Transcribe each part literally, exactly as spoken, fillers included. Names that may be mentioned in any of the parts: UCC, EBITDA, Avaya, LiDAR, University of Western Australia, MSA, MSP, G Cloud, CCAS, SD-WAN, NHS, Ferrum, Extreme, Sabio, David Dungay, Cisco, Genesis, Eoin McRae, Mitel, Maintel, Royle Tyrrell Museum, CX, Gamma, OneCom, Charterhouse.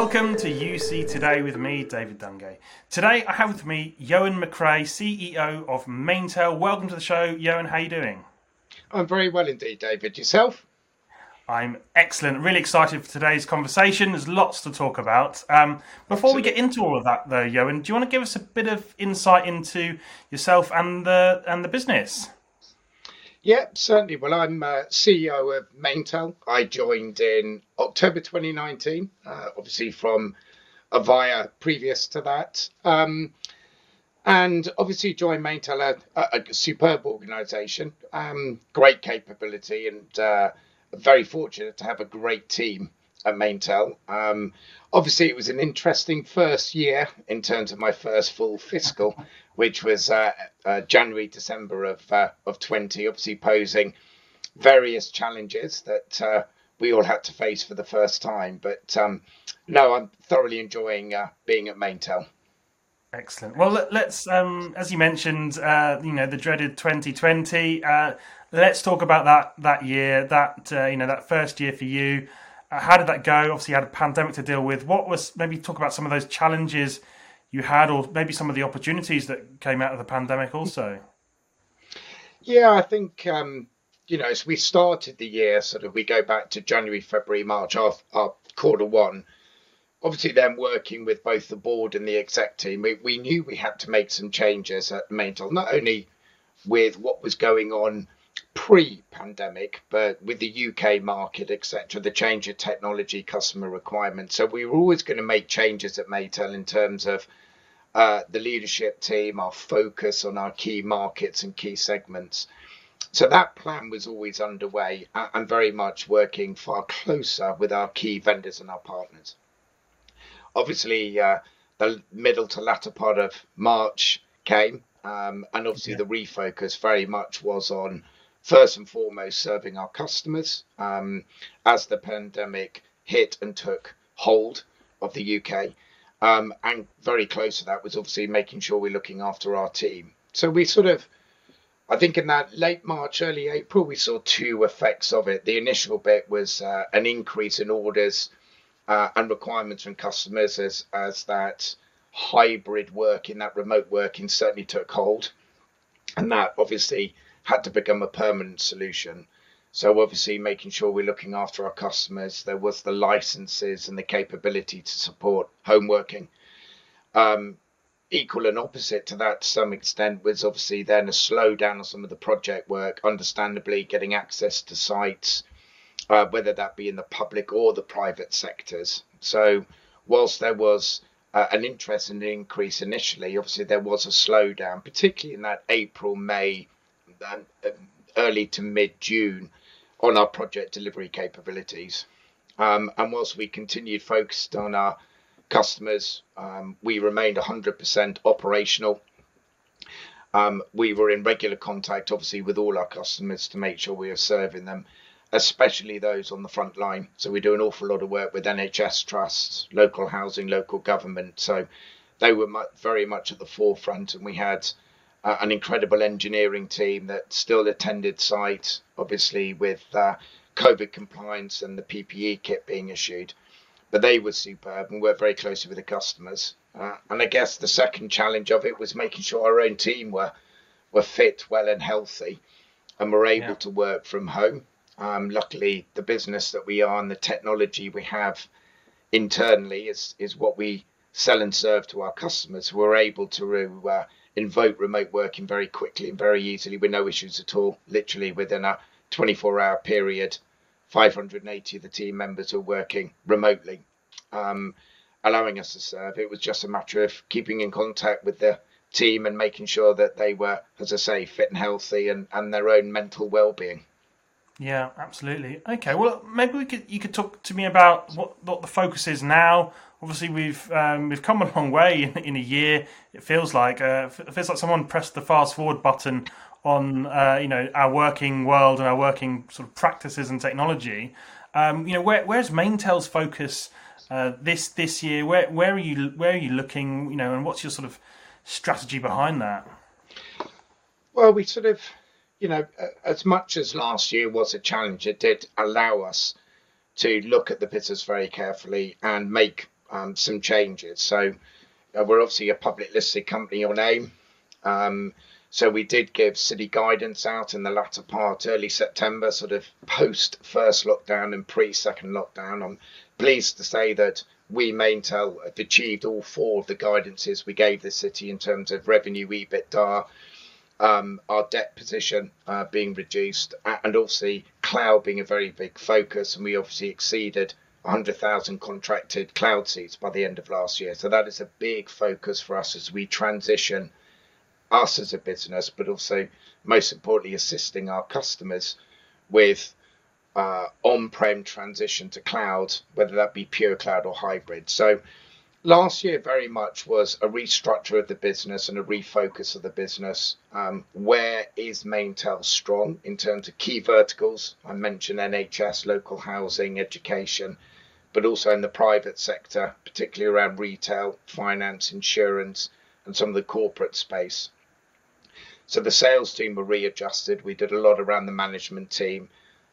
Welcome to U C Today with me, David Dungay. Today I have with me Eoin McRae, C E O of Maintel. Welcome to the show, Eoin. How are you doing? I'm very well indeed, David. Yourself? I'm excellent. Really excited for today's conversation. There's lots to talk about. Um, before Absolutely. we get into all of that, though, Eoin, do you want to give us a bit of insight into yourself and the and the business? Yeah, certainly. Well, I'm uh, C E O of Maintel. I joined in October twenty nineteen, uh, obviously from Avaya previous to that. Um, and obviously joined Maintel, a, a, a superb organisation, um, great capability, and uh, very fortunate to have a great team at Maintel. Um, obviously, it was an interesting first year in terms of my first full fiscal, which was uh, uh, January, December of uh, of twenty, obviously posing various challenges that uh, we all had to face for the first time. But um, no, I'm thoroughly enjoying uh, being at Maintel. Excellent. Well, let's, um, as you mentioned, uh, you know, the dreaded twenty twenty. Uh, let's talk about that that year, that uh, you know, that first year for you. Uh, how did that go? Obviously, you had a pandemic to deal with. What was, maybe talk about some of those challenges you had, or maybe some of the opportunities that came out of the pandemic also? Yeah, I think, um, you know, as we started the year, sort of we go back to January, February, March, our, our quarter one, obviously then working with both the board and the exec team, we, we knew we had to make some changes at Maintel, not only with what was going on pre-pandemic, but with the U K market, et cetera, the change of technology, customer requirements. So we were always going to make changes at Maintel in terms of uh, the leadership team, our focus on our key markets and key segments. So that plan was always underway and very much working far closer with our key vendors and our partners. Obviously, uh, the middle to latter part of March came, um, and obviously yeah. the refocus very much was on first and foremost, serving our customers um, as the pandemic hit and took hold of the U K. Um, and very close to that was obviously making sure we're looking after our team. So we sort of, I think in that late March, early April, we saw two effects of it. The initial bit was uh, an increase in orders uh, and requirements from customers as, as that hybrid working, that remote working certainly took hold. And that obviously had to become a permanent solution. So obviously making sure we're looking after our customers, there was the licenses and the capability to support home working. Um, equal and opposite to that to some extent was obviously then a slowdown on some of the project work, understandably getting access to sites, uh, whether that be in the public or the private sectors. So whilst there was uh, an interest and an increase initially, obviously there was a slowdown, particularly in that April, May, and early to mid-June on our project delivery capabilities. Um, and whilst we continued focused on our customers, um, we remained one hundred percent operational. Um, we were in regular contact, obviously, with all our customers to make sure we are serving them, especially those on the front line. So we do an awful lot of work with N H S trusts, local housing, local government. So they were very much at the forefront, and we had Uh, an incredible engineering team that still attended site, obviously with uh, COVID compliance and the P P E kit being issued. But they were superb and worked very closely with the customers. Uh, and I guess the second challenge of it was making sure our own team were were fit, well and healthy, and were able yeah. to work from home. Um, luckily, the business that we are and the technology we have internally is, is what we sell and serve to our customers. We're able to Uh, invoke remote working very quickly and very easily with no issues at all. Literally within a twenty-four hour period, five hundred eighty of the team members are working remotely, um, allowing us to serve. It was just a matter of keeping in contact with the team and making sure that they were, as I say, fit and healthy and, and their own mental well-being. Yeah, absolutely. Okay, well, maybe we could you could talk to me about what, what the focus is now. Obviously, we've um, we've come a long way in, in a year. It feels like uh, it feels like someone pressed the fast forward button on uh, you know our working world and our working sort of practices and technology. Um, you know, where where's Maintel's focus uh, this this year? Where where are you where are you looking? You know, and what's your sort of strategy behind that? Well, we sort of you know as much as last year was a challenge, it did allow us to look at the business very carefully and make um, some changes. So uh, we're obviously a public listed company or name. Um, so we did give city guidance out in the latter part, early September, sort of post first lockdown and pre second lockdown. I'm pleased to say that we, Maintel, have achieved all four of the guidances we gave the city in terms of revenue, EBITDA, um, our debt position uh, being reduced, and obviously cloud being a very big focus. And we obviously exceeded one hundred thousand contracted cloud seats by the end of last year. So that is a big focus for us as we transition us as a business, but also, most importantly, assisting our customers with Uh, on-prem transition to cloud, whether that be pure cloud or hybrid. So last year very much was a restructure of the business and a refocus of the business. Um, where is Maintel strong in terms of key verticals? I mentioned N H S, local housing, education, but also in the private sector, particularly around retail, finance, insurance, and some of the corporate space. So the sales team were readjusted. We did a lot around the management team,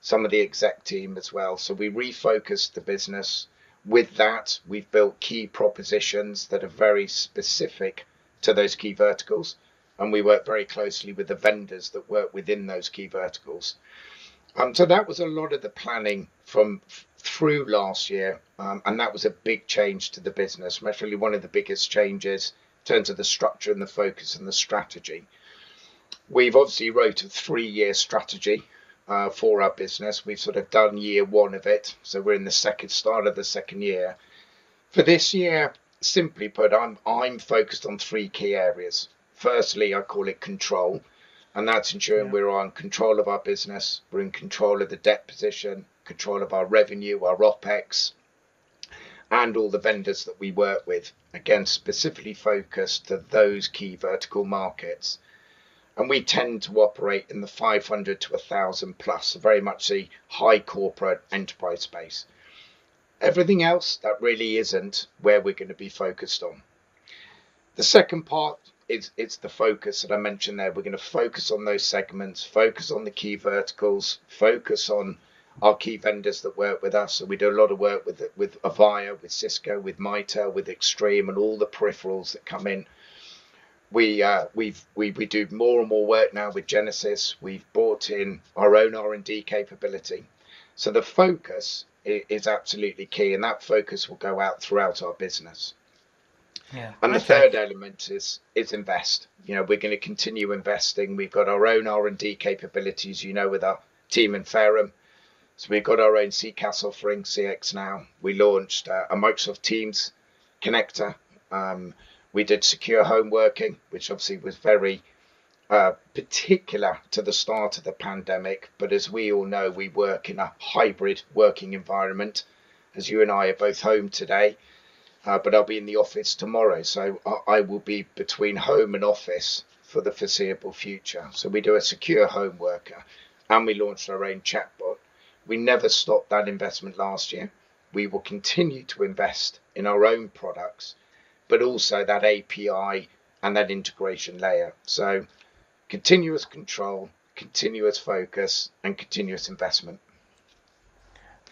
some of the exec team as well. So we refocused the business. With that, we've built key propositions that are very specific to those key verticals. And we work very closely with the vendors that work within those key verticals. Um, so that was a lot of the planning from through last year. Um, and that was a big change to the business, really one of the biggest changes in terms of the structure and the focus and the strategy. We've obviously wrote a three-year strategy Uh, for our business. We've sort of done year one of it, so we're in the second start of the second year. For this year, simply put, I'm I'm focused on three key areas. Firstly, I call it control, and that's ensuring yeah. we're on control of our business, we're in control of the debt position, control of our revenue, our OpEx, and all the vendors that we work with. Again, specifically focused to those key vertical markets. And we tend to operate in the five hundred to one thousand plus, so very much the high corporate enterprise space. Everything else, that really isn't where we're going to be focused on. The second part is it's the focus that I mentioned there. We're going to focus on those segments, focus on the key verticals, focus on our key vendors that work with us. So we do a lot of work with, with Avaya, with Cisco, with Mitel, with Extreme, and all the peripherals that come in. We, uh, we've, we we do more and more work now with Genesis. We've brought in our own R and D capability. So the focus is, is absolutely key, and that focus will go out throughout our business. Yeah. And okay. the third element is is invest. You know, we're going to continue investing. We've got our own R and D capabilities, you know, with our team in Ferrum. So we've got our own C C A S offering, C X now. We launched uh, a Microsoft Teams connector. Um, We did secure home working, which obviously was very uh, particular to the start of the pandemic. But as we all know, we work in a hybrid working environment, as you and I are both home today, uh, but I'll be in the office tomorrow. So I, I will be between home and office for the foreseeable future. So we do a secure home worker, and we launched our own chatbot. We never stopped that investment last year. We will continue to invest in our own products, but also that A P I and that integration layer. So continuous control, continuous focus, and continuous investment.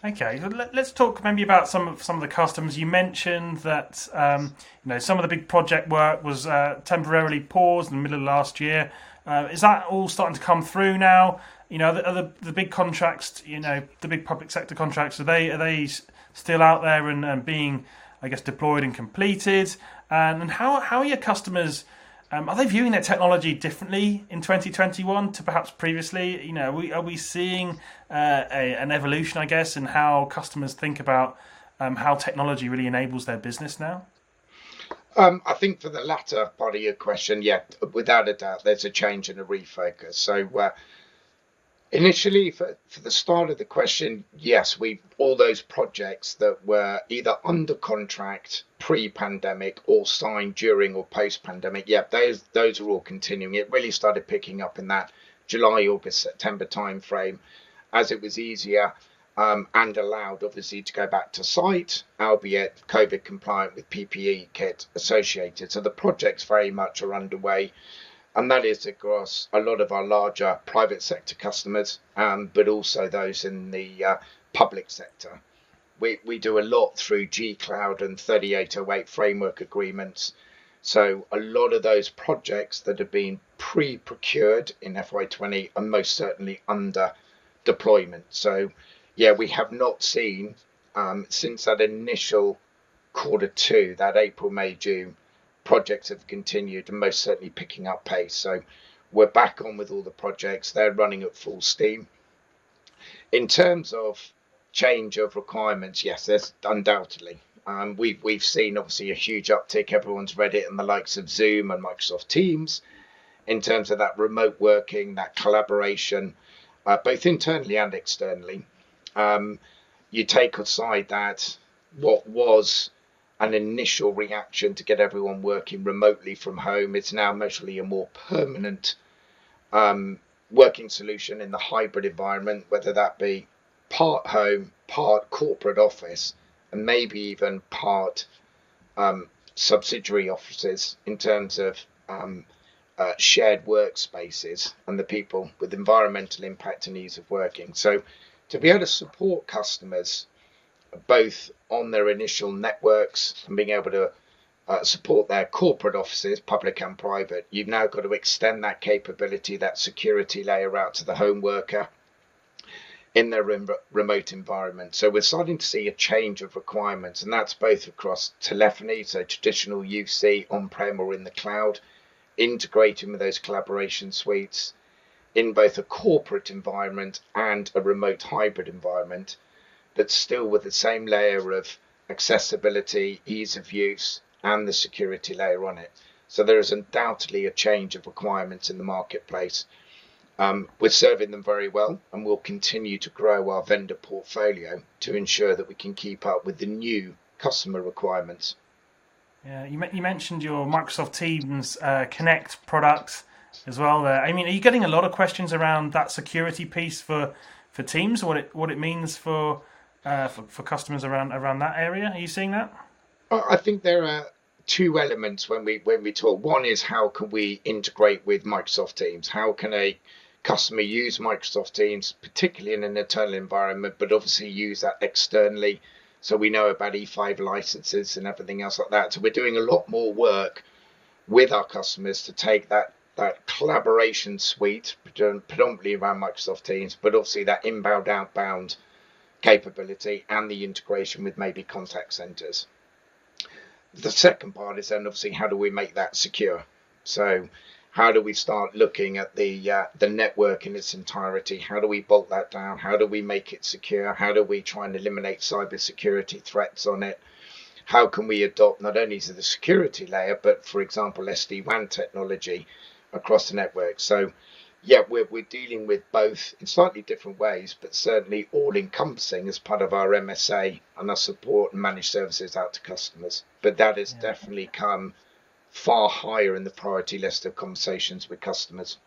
Okay, let's talk maybe about some of some of the customers. You mentioned that um, you know, some of the big project work was uh, temporarily paused in the middle of last year. Uh, is that all starting to come through now? You know, are the, the big contracts, you know, the big public sector contracts, are they are they still out there and, and being, I guess, deployed and completed? And how how are your customers, um, are they viewing their technology differently in twenty twenty-one to perhaps previously? You know, are we, are we seeing uh, a, an evolution, I guess, in how customers think about um, how technology really enables their business now? Um, I think for the latter part of your question, yeah, without a doubt, there's a change and a refocus. So uh, initially, for, for the start of the question, yes, we all those projects that were either under contract pre-pandemic or signed during or post-pandemic, yeah, those those are all continuing. It really started picking up in that July, August, September timeframe, as it was easier um, and allowed, obviously, to go back to site, albeit COVID compliant with P P E kit associated. So the projects very much are underway. And that is across a lot of our larger private sector customers, um, but also those in the uh, public sector. we, we do a lot through G Cloud and thirty-eight oh eight framework agreements. So a lot of those projects that have been pre-procured in F Y twenty are most certainly under deployment. So, yeah, we have not seen um, since that initial quarter two, that April, May, June, projects have continued and most certainly picking up pace. So we're back on with all the projects. They're running at full steam. In terms of change of requirements, yes, there's undoubtedly. Um, we've, we've seen, obviously, a huge uptick. Everyone's read it in the likes of Zoom and Microsoft Teams in terms of that remote working, that collaboration, uh, both internally and externally. Um, you take aside that what was an initial reaction to get everyone working remotely from home, it's now mostly a more permanent um, working solution in the hybrid environment, whether that be part home, part corporate office, and maybe even part um, subsidiary offices in terms of um, uh, shared workspaces and the people with environmental impact and ease of working. So to be able to support customers both on their initial networks and being able to uh, support their corporate offices, public and private, you've now got to extend that capability, that security layer out to the home worker in their rem remote environment. So we're starting to see a change of requirements, and that's both across telephony, so traditional U C on-prem or in the cloud, integrating with those collaboration suites in both a corporate environment and a remote hybrid environment, but still with the same layer of accessibility, ease of use, and the security layer on it. So there is undoubtedly a change of requirements in the marketplace. Um, we're serving them very well, and we'll continue to grow our vendor portfolio to ensure that we can keep up with the new customer requirements. Yeah, you, you mentioned your Microsoft Teams uh, Connect product as well there. I mean, are you getting a lot of questions around that security piece for, for Teams, what it, what it means for, uh, for for customers around around that area? Are you seeing that? I think there are two elements when we when we talk. One is how can we integrate with Microsoft Teams? How can a customer use Microsoft Teams, particularly in an internal environment, but obviously use that externally? So we know about E five licenses and everything else like that. So we're doing a lot more work with our customers to take that, that collaboration suite, predominantly around Microsoft Teams, but obviously that inbound, outbound capability and the integration with maybe contact centers. The second part is then obviously how do we make that secure? So how do we start looking at the uh, the network in its entirety? How do we bolt that down? How do we make it secure? How do we try and eliminate cybersecurity threats on it? How can we adopt not only to the security layer, but for example, S D WAN technology across the network? So yeah, we're, we're dealing with both in slightly different ways, but certainly all encompassing as part of our M S A and our support and managed services out to customers. But that has yeah. definitely come far higher in the priority list of conversations with customers.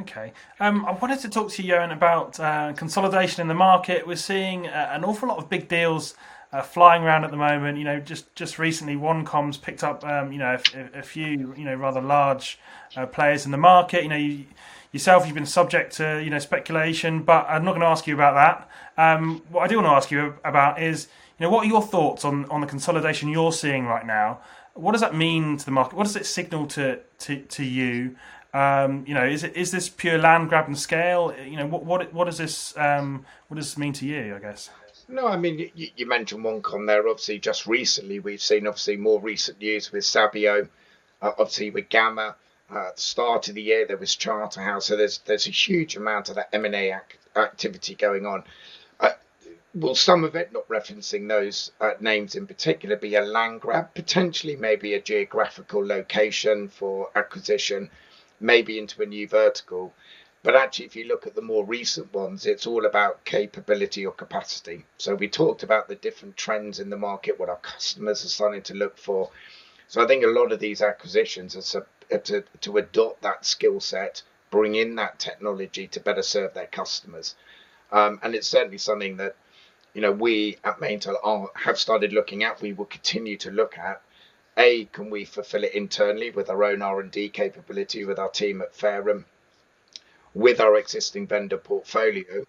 Okay. Um, I wanted to talk to you, Eoin, about uh, consolidation in the market. We're seeing uh, an awful lot of big deals uh, flying around at the moment. You know, just, just recently, OneCom's picked up, um, you know, a, a few, you know, rather large uh, players in the market. You know, you, yourself, you've been subject to, you know, speculation, but I'm not going to ask you about that. Um, what I do want to ask you about is, you know, what are your thoughts on, on the consolidation you're seeing right now? What does that mean to the market? What does it signal to to, to you? Um, you know, is it is this pure land grab and scale? You know, what what what does this um, what does this mean to you? I guess. No, I mean you, you mentioned OneCom there. Obviously, just recently we've seen obviously more recent news with Sabio, uh, obviously with Gamma. Uh, at the start of the year there was Charterhouse. So there's there's a huge amount of that M and A ac- activity going on. Will some of it, not referencing those uh, names in particular, be a land grab, potentially maybe a geographical location for acquisition, maybe into a new vertical? But actually, if you look at the more recent ones, it's all about capability or capacity. So we talked about the different trends in the market, what our customers are starting to look for. So I think a lot of these acquisitions are sub- to, to adopt that skill set, bring in that technology to better serve their customers. Um, and it's certainly something that, you know, we at Maintel are, have started looking at, we will continue to look at. A, can we fulfill it internally with our own R and D capability, with our team at Ferrum, with our existing vendor portfolio?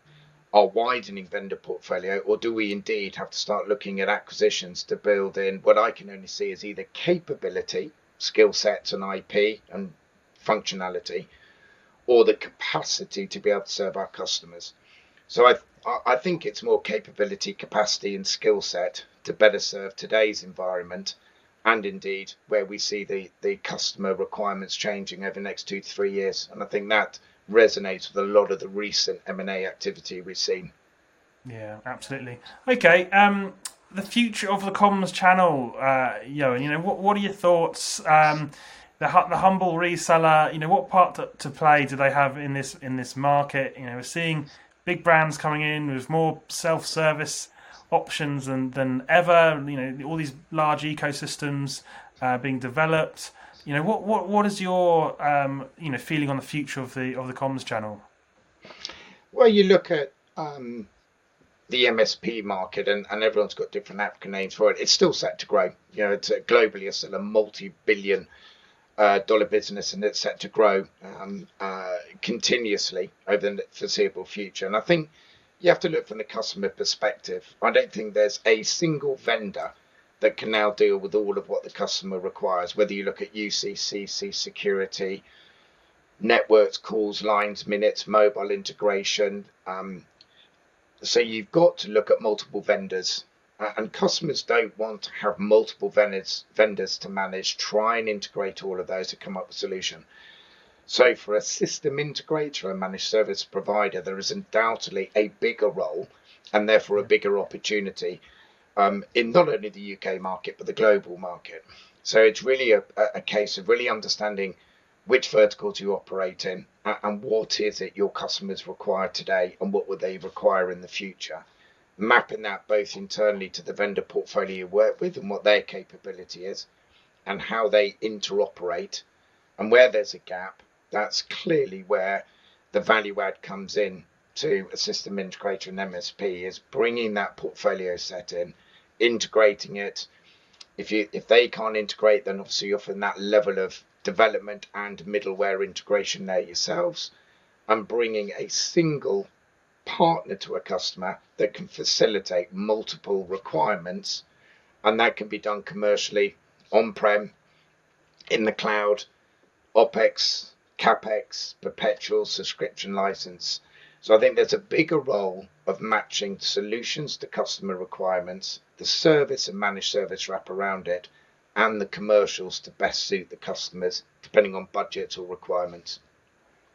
our widening vendor portfolio, or do we indeed have to start looking at acquisitions to build in what I can only see is either capability, skill sets and I P and functionality, or the capacity to be able to serve our customers? So I, I think it's more capability, capacity and skill set to better serve today's environment, and indeed where we see the, the customer requirements changing over the next two to three years. And I think that resonates with a lot of the recent M and A activity we've seen. Yeah, absolutely. Okay, um, the future of the comms channel, uh, Eoin, you know, what what are your thoughts? Um, the the humble reseller, you know, what part to, to play do they have in this in this market? You know, we're seeing big brands coming in with more self-service options than than ever. You know, all these large ecosystems uh, being developed. You know, what what what is your um, you know, feeling on the future of the of the comms channel? Well, you look at um, the M S P market, and, and everyone's got different African names for it. It's still set to grow. You know, it's a, globally it's still a multi-billion uh, dollar business, and it's set to grow um, uh, continuously over the foreseeable future. And I think you have to look from the customer perspective. I don't think there's a single vendor that can now deal with all of what the customer requires, whether you look at U C C, security, networks, calls, lines, minutes, mobile integration. Um, so you've got to look at multiple vendors, uh, and customers don't want to have multiple vendors, vendors to manage, try and integrate all of those to come up with a solution. So for a system integrator and managed service provider, there is undoubtedly a bigger role and therefore a bigger opportunity Um, in not only the U K market, but the global market. So it's really a, a case of really understanding which verticals you operate in and, and what is it your customers require today and what will they require in the future. Mapping that both internally to the vendor portfolio you work with and what their capability is and how they interoperate, and where there's a gap, that's clearly where the value add comes in to a system integrator and M S P, is bringing that portfolio set in, integrating it. If you if they can't integrate, then obviously offering that level of development and middleware integration there yourselves, and bringing a single partner to a customer that can facilitate multiple requirements, and that can be done commercially, on-prem, in the cloud, OpEx, CapEx, perpetual subscription license. So I think there's a bigger role of matching solutions to customer requirements, the service and managed service wrap around it, and the commercials to best suit the customers, depending on budgets or requirements.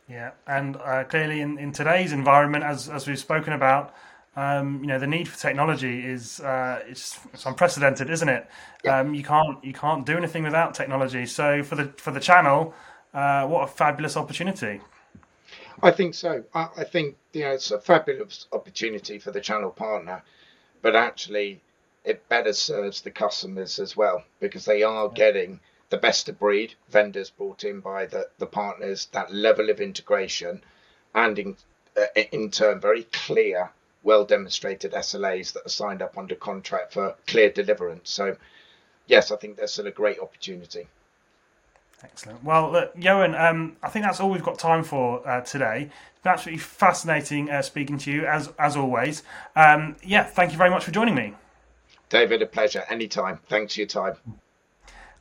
Yeah, and uh, clearly in, in today's environment, as as we've spoken about, um, you know, the need for technology is uh, it's, it's unprecedented, isn't it? Yeah. Um, you can't you can't do anything without technology. So for the for the channel, uh, what a fabulous opportunity. I think so. I think, you know, it's a fabulous opportunity for the channel partner, but actually it better serves the customers as well, because they are getting the best of breed vendors brought in by the, the partners, that level of integration, and in, uh, in turn very clear, well demonstrated S L As that are signed up under contract for clear deliverance. So, yes, I think that's still a great opportunity. Excellent. Well, look, Eoin, um, I think that's all we've got time for uh, today. It's been absolutely fascinating uh, speaking to you, as as always. Um, yeah, thank you very much for joining me. David, a pleasure. Anytime. Thanks for your time.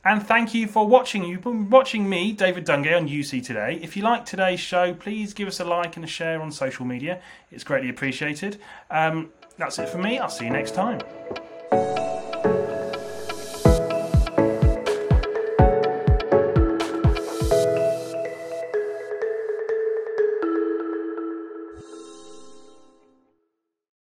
And thank you for watching. You've been watching me, David Dungay, on U C Today. If you like today's show, please give us a like and a share on social media. It's greatly appreciated. Um, that's it for me. I'll see you next time.